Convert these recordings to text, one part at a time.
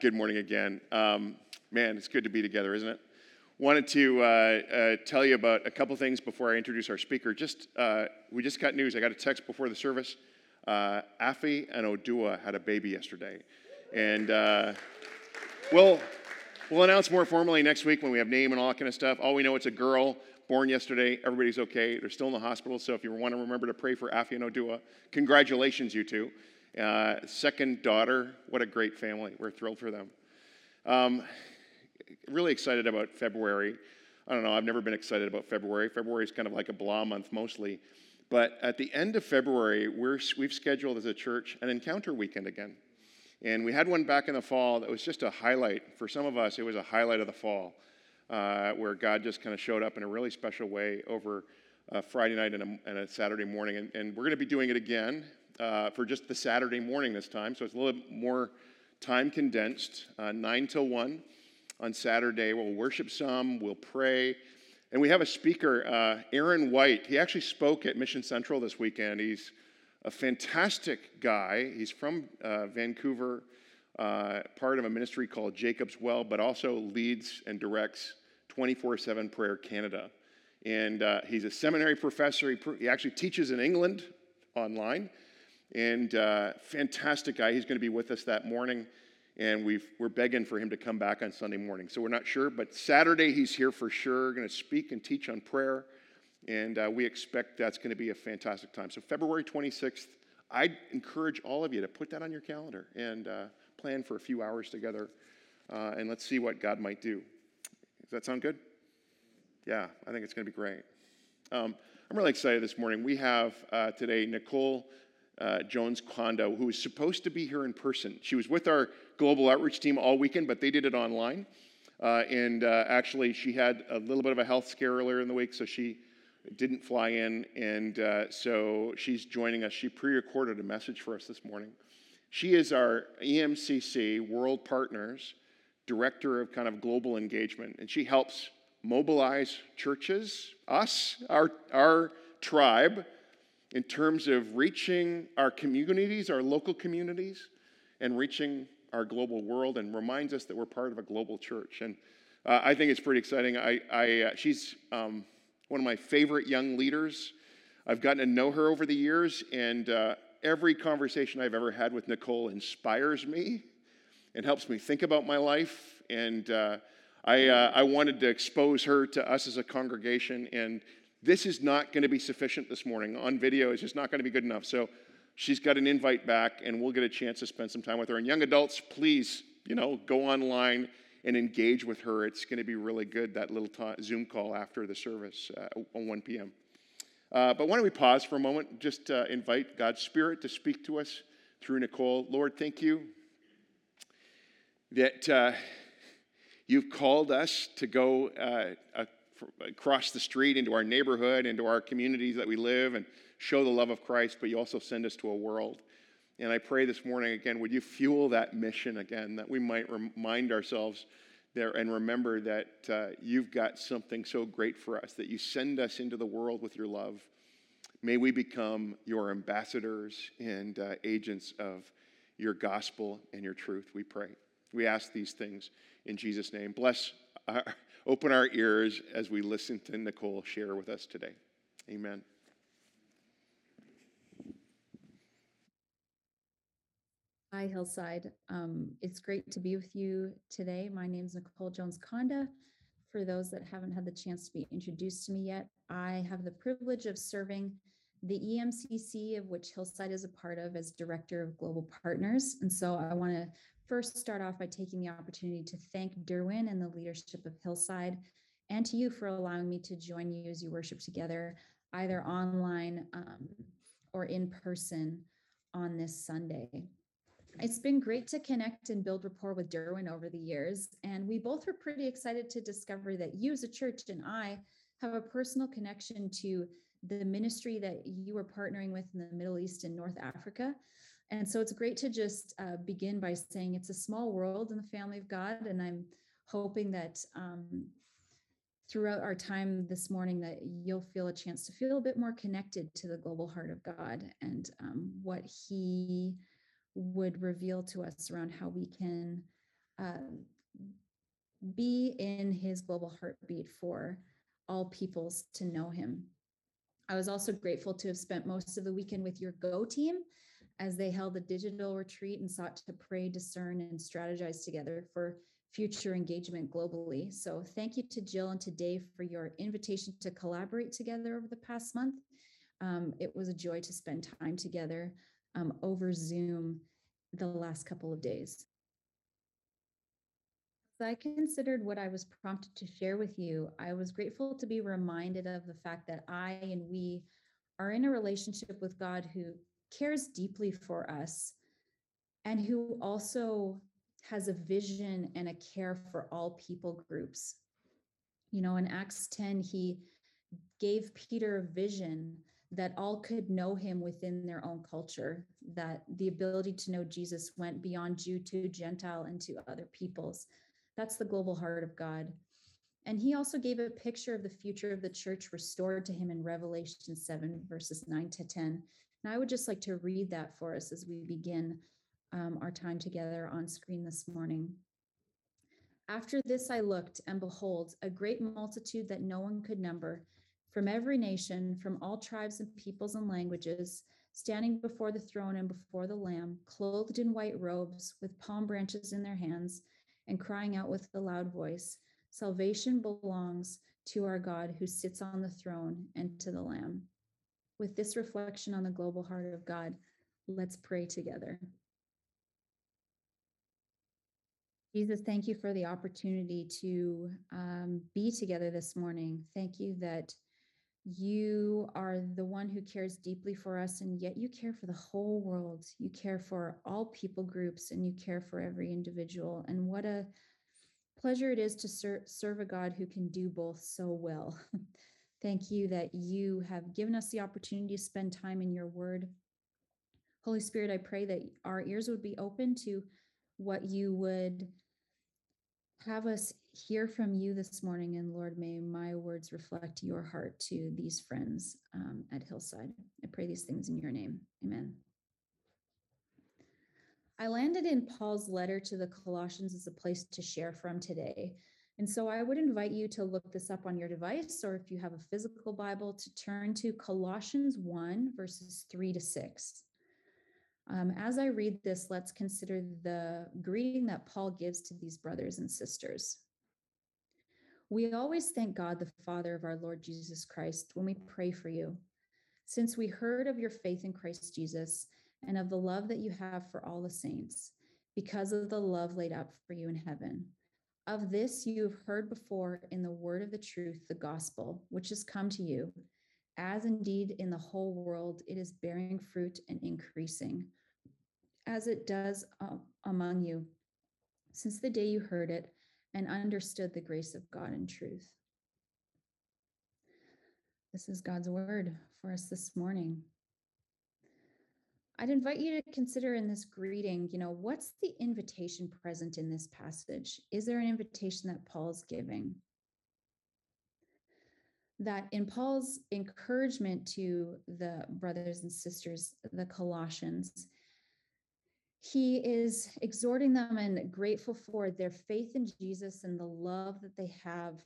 Good morning again. Man, it's good to be together, isn't it? Wanted to tell you about a couple things before I introduce our speaker. We just got news. I got a text before the service. Afi and Odua had a baby yesterday, and we'll announce more formally next week when we have name and all that kind of stuff. All we know, it's a girl born yesterday. Everybody's okay. They're still in the hospital, so if you want to remember to pray for Afi and Odua, congratulations, you two. Second daughter. What a great family. We're thrilled for them. Really excited about February. I don't know, I've never been excited about February. February is kind of like a blah month mostly. But at the end of February, we've scheduled as a church an encounter weekend again. And we had one back in the fall that was just a highlight. For some of us, it was a highlight of the fall, where God just kind of showed up in a really special way over a Friday night and a Saturday morning. And we're going to be doing it again for just the Saturday morning this time. So it's a little more time condensed, 9 till 1. On Saturday, we'll worship some, we'll pray, and we have a speaker, Aaron White. He actually spoke at Mission Central this weekend. He's a fantastic guy. He's from Vancouver, part of a ministry called Jacob's Well, but also leads and directs 24/7 Prayer Canada. And he's a seminary professor. He actually teaches in England online, and fantastic guy. He's going to be with us that morning. And we're begging for him to come back on Sunday morning. So we're not sure, but Saturday he's here for sure, going to speak and teach on prayer, and we expect that's going to be a fantastic time. So February 26th, I'd encourage all of you to put that on your calendar and plan for a few hours together, and let's see what God might do. Does that sound good? Yeah, I think it's going to be great. I'm really excited this morning. We have today Nicole Jones-Qandah, who was supposed to be here in person. She was with our global outreach team all weekend, but they did it online. Actually, she had a little bit of a health scare earlier in the week, so she didn't fly in. And so she's joining us. She pre-recorded a message for us this morning. She is our EMCC World Partners Director of kind of global engagement, and she helps mobilize churches, us, our tribe, in terms of reaching our communities, our local communities, and reaching our global world, and reminds us that we're part of a global church. And I think it's pretty exciting. She's one of my favorite young leaders. I've gotten to know her over the years, and every conversation I've ever had with Nicole inspires me and helps me think about my life. And I wanted to expose her to us as a congregation, and this is not going to be sufficient this morning. On video, it's just not going to be good enough. So she's got an invite back, and we'll get a chance to spend some time with her. And young adults, please, go online and engage with her. It's going to be really good, that little Zoom call after the service on 1 p.m. But why don't we pause for a moment, just invite God's Spirit to speak to us through Nicole. Lord, thank you that you've called us to go across the street into our neighborhood, into our communities that we live, and show the love of Christ, but you also send us to a world. And I pray this morning again, would you fuel that mission again, that we might remind ourselves there and remember that you've got something so great for us, that you send us into the world with your love. May we become your ambassadors and agents of your gospel and your truth, we pray. We ask these things in Jesus' name. Open our ears as we listen to Nicole share with us today. Amen. Hi, Hillside. It's great to be with you today. My name is Nicole Jones-Qandah. For those that haven't had the chance to be introduced to me yet, I have the privilege of serving the EMCC, of which Hillside is a part of, as Director of Global Partners. And so I want to first start off by taking the opportunity to thank Derwin and the leadership of Hillside, and to you for allowing me to join you as you worship together, either online or in person on this Sunday. It's been great to connect and build rapport with Derwin over the years, and we both were pretty excited to discover that you as a church and I have a personal connection to the ministry that you were partnering with in the Middle East and North Africa. And so it's great to just begin by saying it's a small world in the family of God. And I'm hoping that throughout our time this morning that you'll feel a chance to feel a bit more connected to the global heart of God and what he would reveal to us around how we can be in his global heartbeat for all peoples to know him. I was also grateful to have spent most of the weekend with your Go team as they held a digital retreat and sought to pray, discern, and strategize together for future engagement globally. So thank you to Jill and to Dave for your invitation to collaborate together over the past month. It was a joy to spend time together over Zoom the last couple of days. As I considered what I was prompted to share with you, I was grateful to be reminded of the fact that I and we are in a relationship with God who cares deeply for us and who also has a vision and a care for all people groups. You know, in Acts 10, he gave Peter a vision that all could know him within their own culture, that the ability to know Jesus went beyond Jew to Gentile and to other peoples. That's the global heart of God. And he also gave a picture of the future of the church restored to him in Revelation 7, verses 9 to 10. And I would just like to read that for us as we begin our time together on screen this morning. After this, I looked, and behold, a great multitude that no one could number, from every nation, from all tribes and peoples and languages, standing before the throne and before the Lamb, clothed in white robes, with palm branches in their hands, and crying out with a loud voice, "Salvation belongs to our God who sits on the throne and to the Lamb." With this reflection on the global heart of God, let's pray together. Jesus, thank you for the opportunity to be together this morning. Thank you that you are the one who cares deeply for us, and yet you care for the whole world. You care for all people groups, and you care for every individual. And what a pleasure it is to serve a God who can do both so well. Thank you that you have given us the opportunity to spend time in your word. Holy Spirit, I pray that our ears would be open to what you would have us hear from you this morning. And Lord, may my words reflect your heart to these friends at Hillside. I pray these things in your name. Amen. I landed in Paul's letter to the Colossians as a place to share from today. And so I would invite you to look this up on your device, or if you have a physical Bible, to turn to Colossians 1, verses 3 to 6. As I read this, let's consider the greeting that Paul gives to these brothers and sisters. We always thank God, the Father of our Lord Jesus Christ, when we pray for you, since we heard of your faith in Christ Jesus and of the love that you have for all the saints, because of the love laid up for you in heaven. Of this you have heard before in the word of the truth, the gospel, which has come to you, as indeed in the whole world it is bearing fruit and increasing, as it does among you, since the day you heard it and understood the grace of God in truth. This is God's word for us this morning. I'd invite you to consider in this greeting, you know, what's the invitation present in this passage? Is there an invitation that Paul's giving? That in Paul's encouragement to the brothers and sisters, the Colossians, he is exhorting them and grateful for their faith in Jesus and the love that they have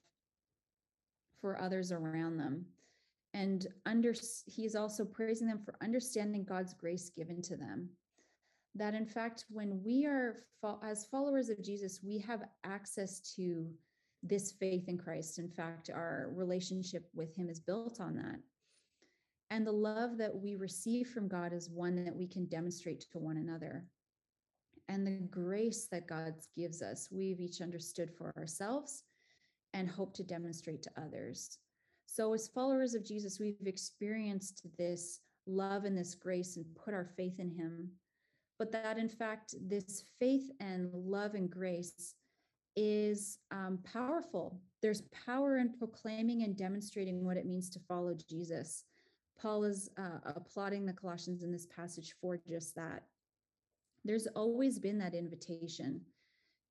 for others around them. And he's also praising them for understanding God's grace given to them. That in fact, when we are, as followers of Jesus, we have access to this faith in Christ. In fact, our relationship with him is built on that. And the love that we receive from God is one that we can demonstrate to one another. And the grace that God gives us, we've each understood for ourselves and hope to demonstrate to others. So as followers of Jesus, we've experienced this love and this grace and put our faith in him. But that in fact, this faith and love and grace is powerful. There's power in proclaiming and demonstrating what it means to follow Jesus. Paul is applauding the Colossians in this passage for just that. There's always been that invitation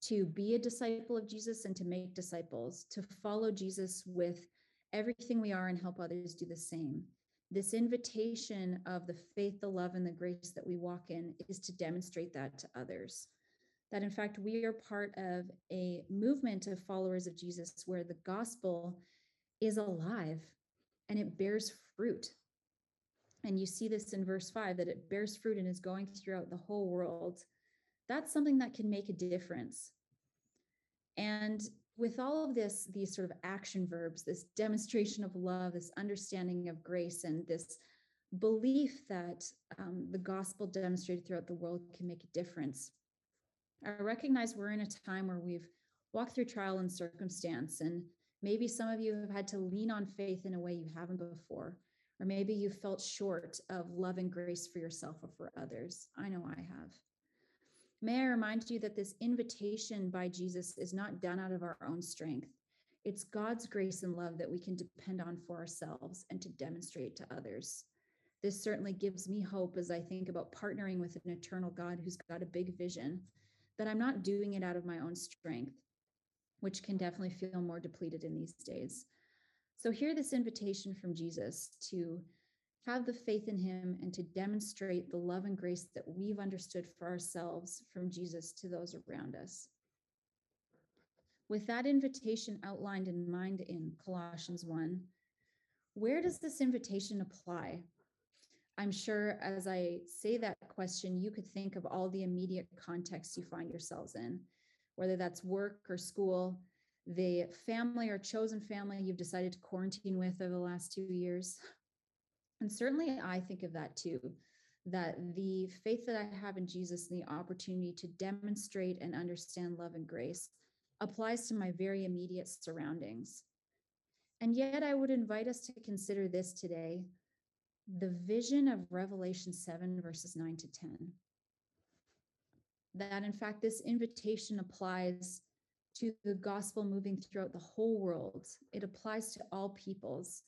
to be a disciple of Jesus and to make disciples, to follow Jesus with everything we are and help others do the same. This invitation of the faith, the love, and the grace that we walk in is to demonstrate that to others. that in fact we are part of a movement of followers of Jesus where the gospel is alive and it bears fruit. And you see this in verse 5, that it bears fruit and is going throughout the whole world. That's something that can make a difference. And with all of this, these sort of action verbs, this demonstration of love, this understanding of grace, and this belief that the gospel demonstrated throughout the world can make a difference. I recognize we're in a time where we've walked through trial and circumstance, and maybe some of you have had to lean on faith in a way you haven't before, or maybe you felt short of love and grace for yourself or for others. I know I have. May I remind you that this invitation by Jesus is not done out of our own strength. It's God's grace and love that we can depend on for ourselves and to demonstrate to others. This certainly gives me hope as I think about partnering with an eternal God who's got a big vision, that I'm not doing it out of my own strength, which can definitely feel more depleted in these days. So hear this invitation from Jesus to have the faith in him and to demonstrate the love and grace that we've understood for ourselves from Jesus to those around us. With that invitation outlined in mind in Colossians 1, where does this invitation apply? I'm sure as I say that question, you could think of all the immediate contexts you find yourselves in, whether that's work or school, the family or chosen family you've decided to quarantine with over the last 2 years. And certainly I think of that too, that the faith that I have in Jesus and the opportunity to demonstrate and understand love and grace applies to my very immediate surroundings. And yet I would invite us to consider this today, the vision of Revelation 7 verses 9 to 10. That in fact, this invitation applies to the gospel moving throughout the whole world. It applies to all peoples.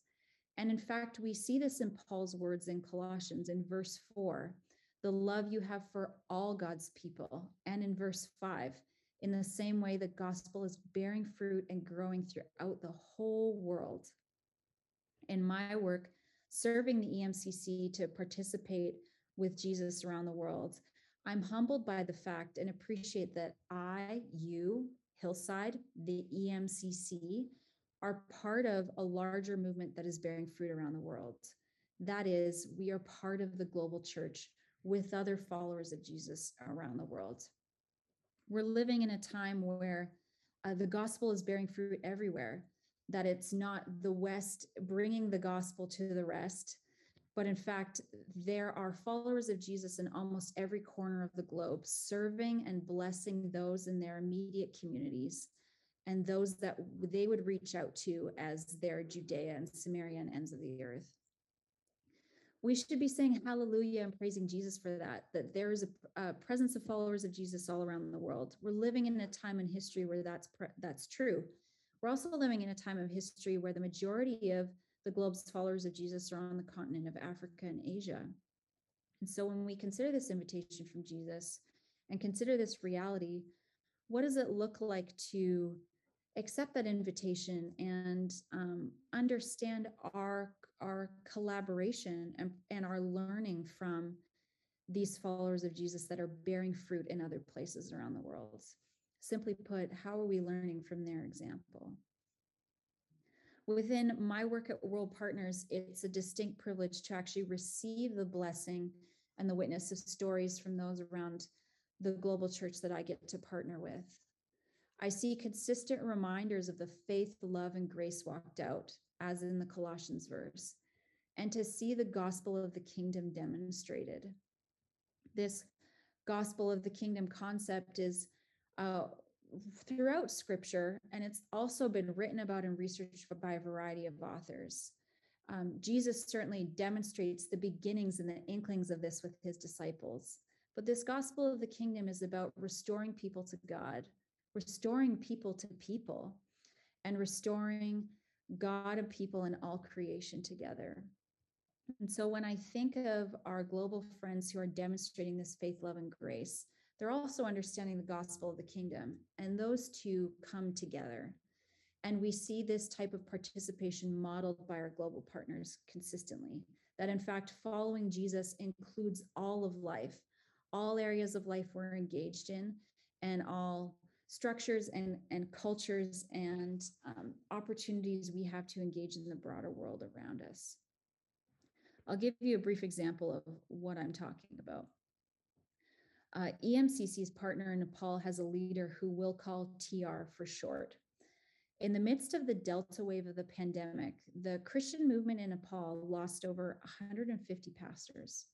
And in fact, we see this in Paul's words in Colossians in verse 4, the love you have for all God's people. And in verse 5, in the same way, the gospel is bearing fruit and growing throughout the whole world. In my work, serving the EMCC to participate with Jesus around the world, I'm humbled by the fact and appreciate that you, Hillside, the EMCC, are part of a larger movement that is bearing fruit around the world. That is, we are part of the global church with other followers of Jesus around the world. We're living in a time where the gospel is bearing fruit everywhere, that it's not the West bringing the gospel to the rest, but in fact, there are followers of Jesus in almost every corner of the globe, serving and blessing those in their immediate communities and those that they would reach out to as their Judea and Samaria and ends of the earth. We should be saying hallelujah and praising Jesus for that there is a presence of followers of Jesus all around the world. We're living in a time in history where that's true. We're also living in a time of history where the majority of the globe's followers of Jesus are on the continent of Africa and Asia. And so when we consider this invitation from Jesus and consider this reality, what does it look like to accept that invitation and understand our collaboration and our learning from these followers of Jesus that are bearing fruit in other places around the world? Simply put, how are we learning from their example? Within my work at World Partners, it's a distinct privilege to actually receive the blessing and the witness of stories from those around the global church that I get to partner with. I see consistent reminders of the faith, love, and grace walked out, as in the Colossians verse, and to see the gospel of the kingdom demonstrated. This gospel of the kingdom concept is throughout scripture, and it's also been written about and researched by a variety of authors. Jesus certainly demonstrates the beginnings and the inklings of this with his disciples. But this gospel of the kingdom is about restoring people to God, restoring people to people, and restoring God and people and all creation together. And so when I think of our global friends who are demonstrating this faith, love, and grace, they're also understanding the gospel of the kingdom, and those two come together. And we see this type of participation modeled by our global partners consistently, that in fact, following Jesus includes all of life, all areas of life we're engaged in, and all structures and cultures and opportunities we have to engage in the broader world around us. I'll give you a brief example of what I'm talking about. EMCC's partner in Nepal has a leader who we'll call TR for short. In the midst of the Delta wave of the pandemic, the Christian movement in Nepal lost over 150 pastors.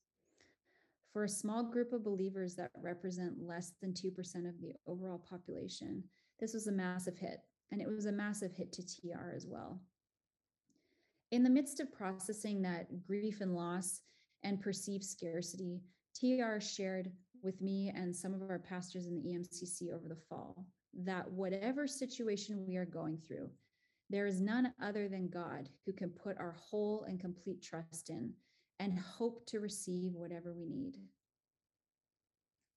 For a small group of believers that represent less than 2% of the overall population, this was a massive hit, and it was a massive hit to TR as well. In the midst of processing that grief and loss and perceived scarcity, TR shared with me and some of our pastors in the EMCC over the fall that whatever situation we are going through, there is none other than God who can put our whole and complete trust in and hope to receive whatever we need.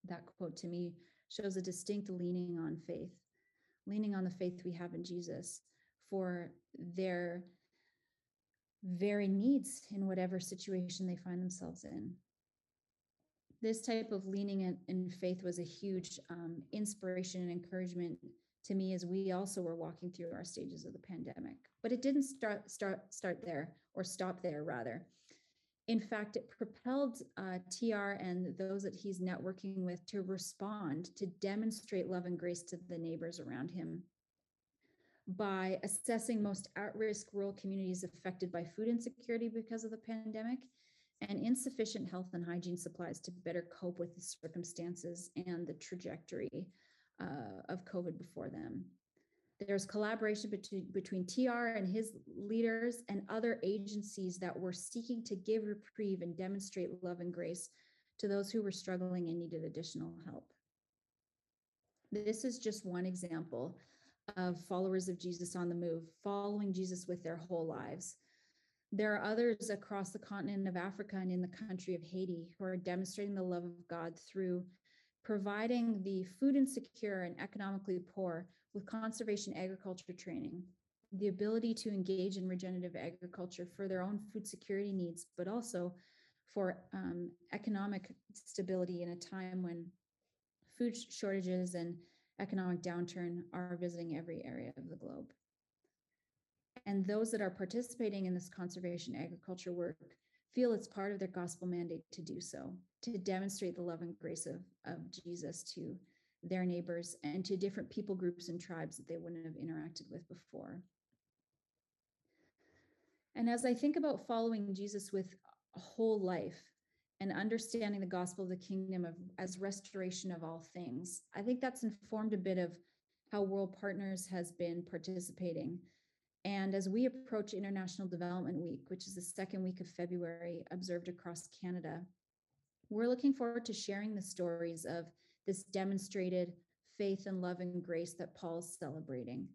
That quote to me shows a distinct leaning on faith, we have in Jesus for their very needs in whatever situation they find themselves in. This type of leaning in faith was a huge inspiration and encouragement to me as we also were walking through our stages of the pandemic. But it didn't stop there. In fact, it propelled TR and those that he's networking with to respond, to demonstrate love and grace to the neighbors around him by assessing most at-risk rural communities affected by food insecurity because of the pandemic and insufficient health and hygiene supplies to better cope with the circumstances and the trajectory of COVID before them. There's collaboration between TR and his leaders and other agencies that were seeking to give reprieve and demonstrate love and grace to those who were struggling and needed additional help. This is just one example of followers of Jesus on the move, following Jesus with their whole lives. There are others across the continent of Africa and in the country of Haiti who are demonstrating the love of God through providing the food insecure and economically poor with conservation agriculture training, the ability to engage in regenerative agriculture for their own food security needs, but also for economic stability in a time when food shortages and economic downturn are visiting every area of the globe. And those that are participating in this conservation agriculture work feel it's part of their gospel mandate to do so, to demonstrate the love and grace of Jesus to their neighbors and to different people groups and tribes that they wouldn't have interacted with before. And as I think about following Jesus with a whole life and understanding the gospel of the kingdom as restoration of all things, I think that's informed a bit of how World Partners has been participating. And as we approach International Development Week, which is the second week of February, observed across Canada, we're looking forward to sharing the stories of this demonstrated faith and love and grace that Paul's celebrating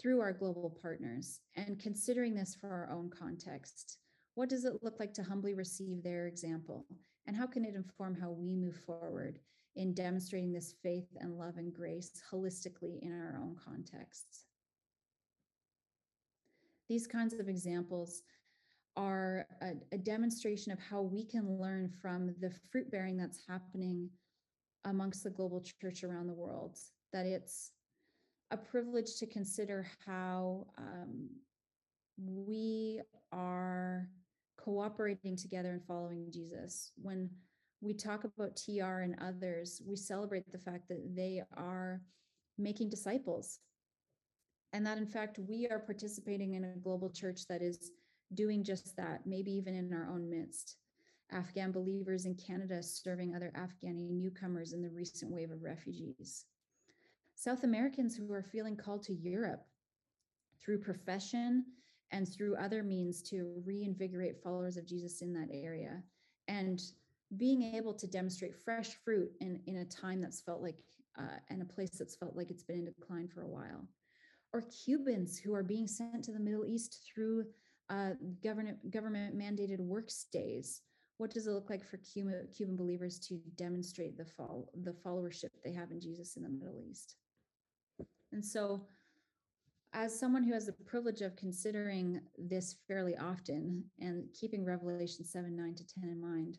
through our global partners and considering this for our own context. What does it look like to humbly receive their example? And how can it inform how we move forward in demonstrating this faith and love and grace holistically in our own contexts? These kinds of examples are a demonstration of how we can learn from the fruit bearing that's happening amongst the global church around the world, that it's a privilege to consider how we are cooperating together and following Jesus. When we talk about TR and others, we celebrate the fact that they are making disciples, and that in fact, we are participating in a global church that is doing just that, maybe even in our own midst. Afghan believers in Canada serving other Afghani newcomers in the recent wave of refugees. South Americans who are feeling called to Europe through profession and through other means to reinvigorate followers of Jesus in that area, and being able to demonstrate fresh fruit in a time that's felt like, and a place that's felt like it's been in decline for a while. Or Cubans who are being sent to the Middle East through government mandated work stays. What does it look like for Cuban believers to demonstrate the followership they have in Jesus in the Middle East? And so, as someone who has the privilege of considering this fairly often and keeping Revelation 7:9-10 in mind,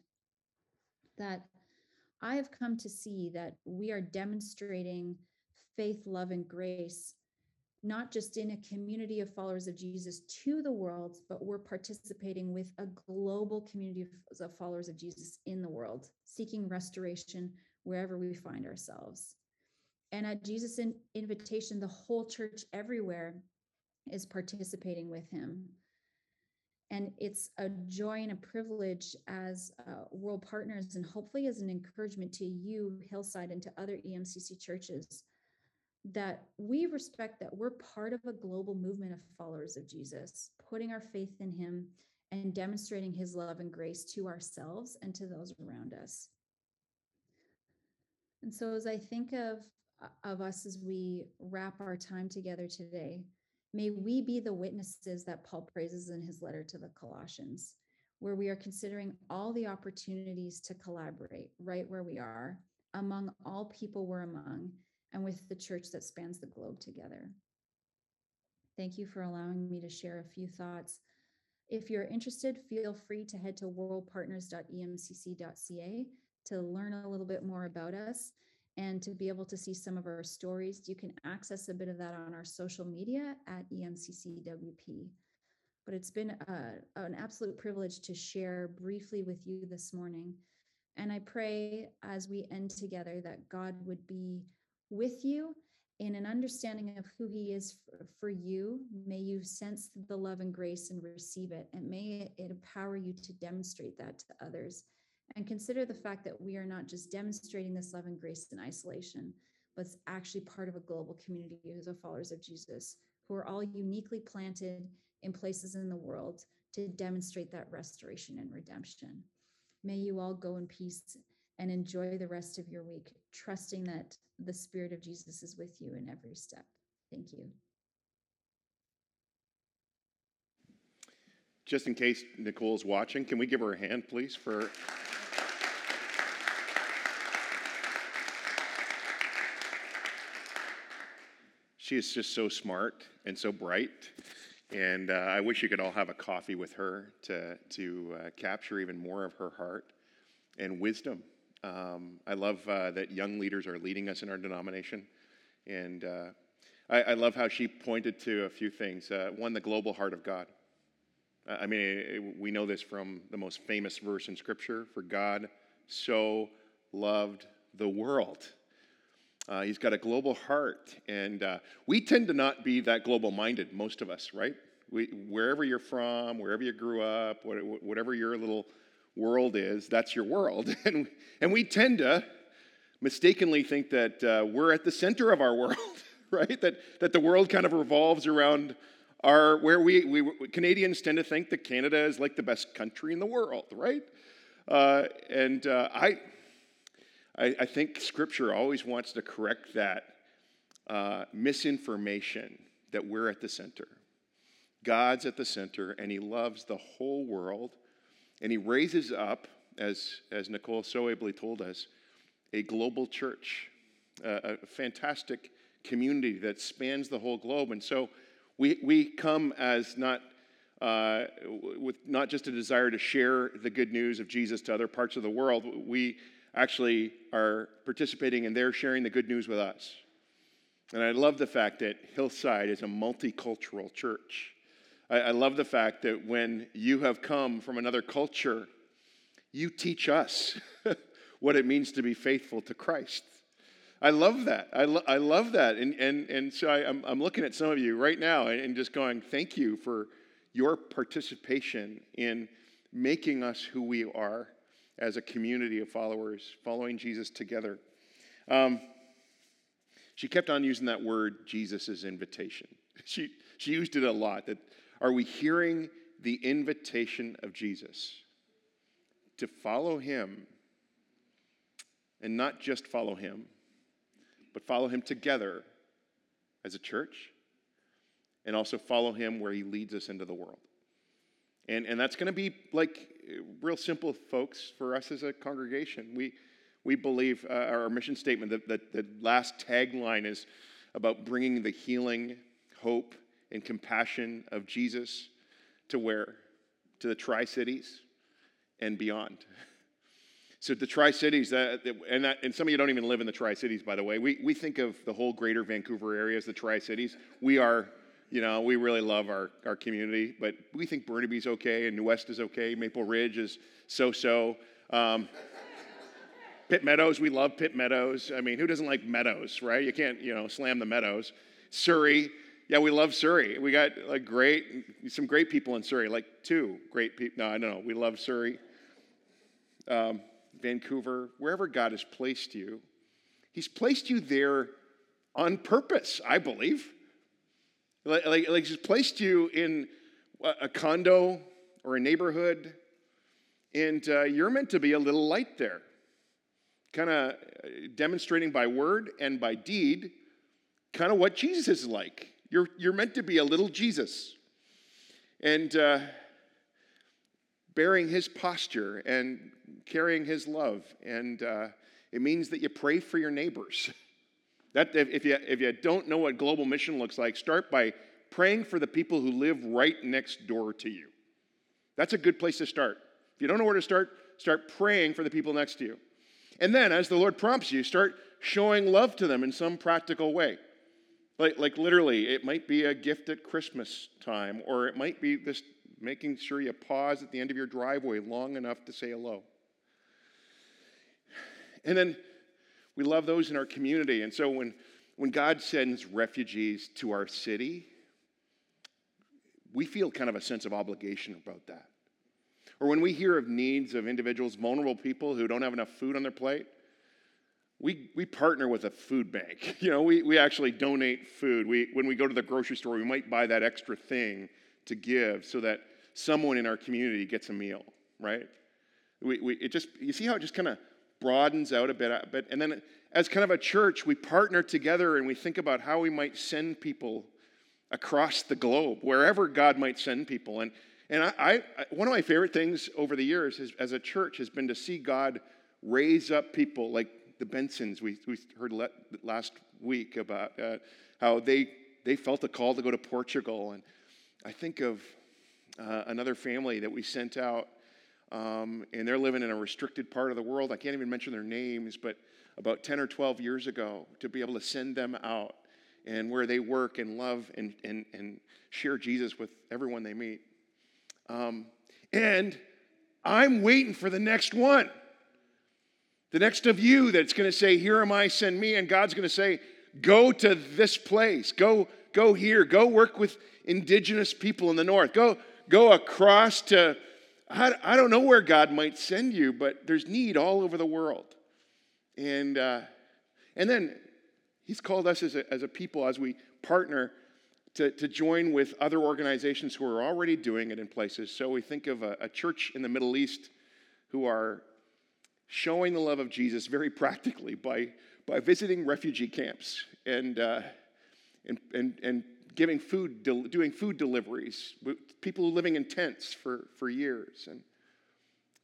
that I have come to see that we are demonstrating faith, love, and grace, not just in a community of followers of Jesus to the world, but we're participating with a global community of followers of Jesus in the world, seeking restoration wherever we find ourselves. And at Jesus' invitation, the whole church everywhere is participating with him. And it's a joy and a privilege as World Partners, and hopefully as an encouragement to you, Hillside, and to other EMCC churches, that we respect that we're part of a global movement of followers of Jesus, putting our faith in him and demonstrating his love and grace to ourselves and to those around us. And so as I think of us as we wrap our time together today, may we be the witnesses that Paul praises in his letter to the Colossians, where we are considering all the opportunities to collaborate right where we are, among all people we're among, and with the church that spans the globe together. Thank you for allowing me to share a few thoughts. If you're interested, feel free to head to worldpartners.emcc.ca to learn a little bit more about us and to be able to see some of our stories. You can access a bit of that on our social media at EMCCWP. But it's been an absolute privilege to share briefly with you this morning. And I pray as we end together that God would be with you in an understanding of who he is for you. May you sense the love and grace and receive it. And may it empower you to demonstrate that to others. And consider the fact that we are not just demonstrating this love and grace in isolation, but it's actually part of a global community of followers of Jesus, who are all uniquely planted in places in the world to demonstrate that restoration and redemption. May you all go in peace and enjoy the rest of your week, trusting that the Spirit of Jesus is with you in every step. Thank you. Just in case Nicole's watching, can we give her a hand, please, for... She is just so smart and so bright, and I wish you could all have a coffee with her to capture even more of her heart and wisdom. I love that young leaders are leading us in our denomination, and I love how she pointed to a few things. One, the global heart of God. I mean, we know this from the most famous verse in Scripture, for God so loved the world. He's got a global heart, and we tend to not be that global-minded, most of us, right? Wherever you're from, wherever you grew up, whatever your little world is, that's your world. And we tend to mistakenly think that we're at the center of our world, right? That the world kind of revolves around where we Canadians tend to think that Canada is like the best country in the world, right? I think Scripture always wants to correct that misinformation that we're at the center. God's at the center, and he loves the whole world, and he raises up, as Nicole so ably told us, a global church, a fantastic community that spans the whole globe. And so we come as not just a desire to share the good news of Jesus to other parts of the world. We actually are participating in their sharing the good news with us. And I love the fact that Hillside is a multicultural church. I love the fact that when you have come from another culture, you teach us what it means to be faithful to Christ. I love that. I love that. And so I'm looking at some of you right now and just going, thank you for your participation in making us who we are as a community of followers, following Jesus together. She kept on using that word, Jesus' invitation. She used it a lot. That, are we hearing the invitation of Jesus to follow him, and not just follow him, but follow him together as a church, and also follow him where he leads us into the world? And that's going to be like real simple, folks, for us as a congregation. We believe our mission statement, the last tagline is about bringing the healing, hope, and compassion of Jesus to where? To the Tri-Cities and beyond. So the Tri-Cities, and some of you don't even live in the Tri-Cities, by the way. We think of the whole greater Vancouver area as the Tri-Cities. We are, you know, we really love our community, but we think Burnaby's okay and New West is okay. Maple Ridge is so-so. Pitt Meadows, we love Pitt Meadows. I mean, who doesn't like meadows, right? You can't, you know, slam the meadows. Surrey, yeah, we love Surrey. We got like some great people in Surrey, like two great people. No, I don't know. We love Surrey. Vancouver, wherever God has placed you, He's placed you there on purpose, I believe. Like He's placed you in a condo or a neighborhood, and you're meant to be a little light there, kind of demonstrating by word and by deed kind of what Jesus is like. You're meant to be a little Jesus, and bearing His posture and carrying His love, and it means that you pray for your neighbors. That if you don't know what global mission looks like, start by praying for the people who live right next door to you. That's a good place to start. If you don't know where to start, start praying for the people next to you, and then as the Lord prompts you, start showing love to them in some practical way. Like literally, it might be a gift at Christmas time, or it might be this making sure you pause at the end of your driveway long enough to say hello. And then we love those in our community. And so when God sends refugees to our city, we feel kind of a sense of obligation about that. Or when we hear of needs of individuals, vulnerable people who don't have enough food on their plate, we partner with a food bank. You know, we actually donate food. When we go to the grocery store, we might buy that extra thing to give so that someone in our community gets a meal, right? You see how it just kind of broadens out a bit, and then as kind of a church, we partner together and we think about how we might send people across the globe, wherever God might send people. And I one of my favorite things over the years is, as a church, has been to see God raise up people like the Bensons. We heard last week about how they felt a call to go to Portugal, and I think of another family that we sent out, and they're living in a restricted part of the world. I can't even mention their names, but about 10 or 12 years ago, to be able to send them out and where they work and love and share Jesus with everyone they meet. And I'm waiting for the next one, the next of you that's going to say, "Here am I, send me," and God's going to say, "Go to this place, go here, go work with indigenous people in the north. Go across to," I don't know where God might send you, but there's need all over the world. And then He's called us as a people, as we partner, to join with other organizations who are already doing it in places. So we think of a church in the Middle East who are showing the love of Jesus very practically by visiting refugee camps and giving food, doing food deliveries, people living in tents for years,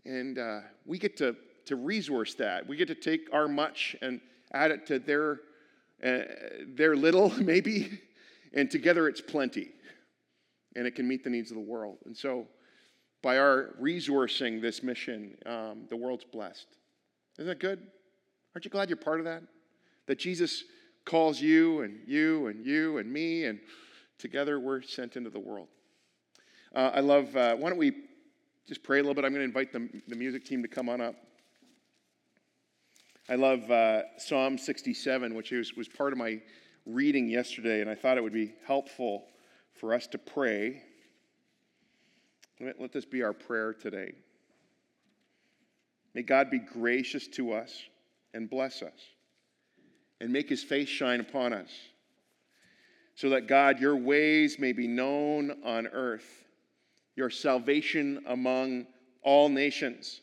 and we get to resource that. We get to take our much and add it to their little, maybe, and together it's plenty, and it can meet the needs of the world. And so, by our resourcing this mission, the world's blessed. Isn't that good? Aren't you glad you're part of that? That Jesus calls you and you and you and me, and together we're sent into the world. I love, why don't we just pray a little bit? I'm going to invite the music team to come on up. I love Psalm 67, which was part of my reading yesterday, and I thought it would be helpful for us to pray. Let this be our prayer today. May God be gracious to us and bless us, and make His face shine upon us, so that, God, your ways may be known on earth, your salvation among all nations.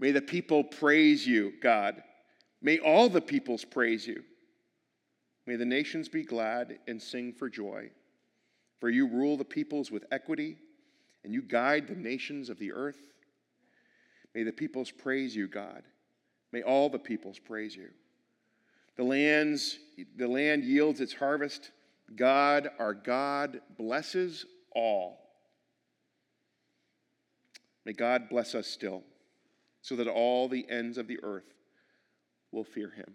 May the people praise you, God. May all the peoples praise you. May the nations be glad and sing for joy, for you rule the peoples with equity, and you guide the nations of the earth. May the peoples praise you, God. May all the peoples praise you. The land yields its harvest. God, our God, blesses all. May God bless us still. so that all the ends of the earth will fear him.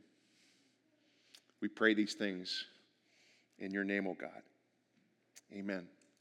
We pray these things in your name, O God. Amen.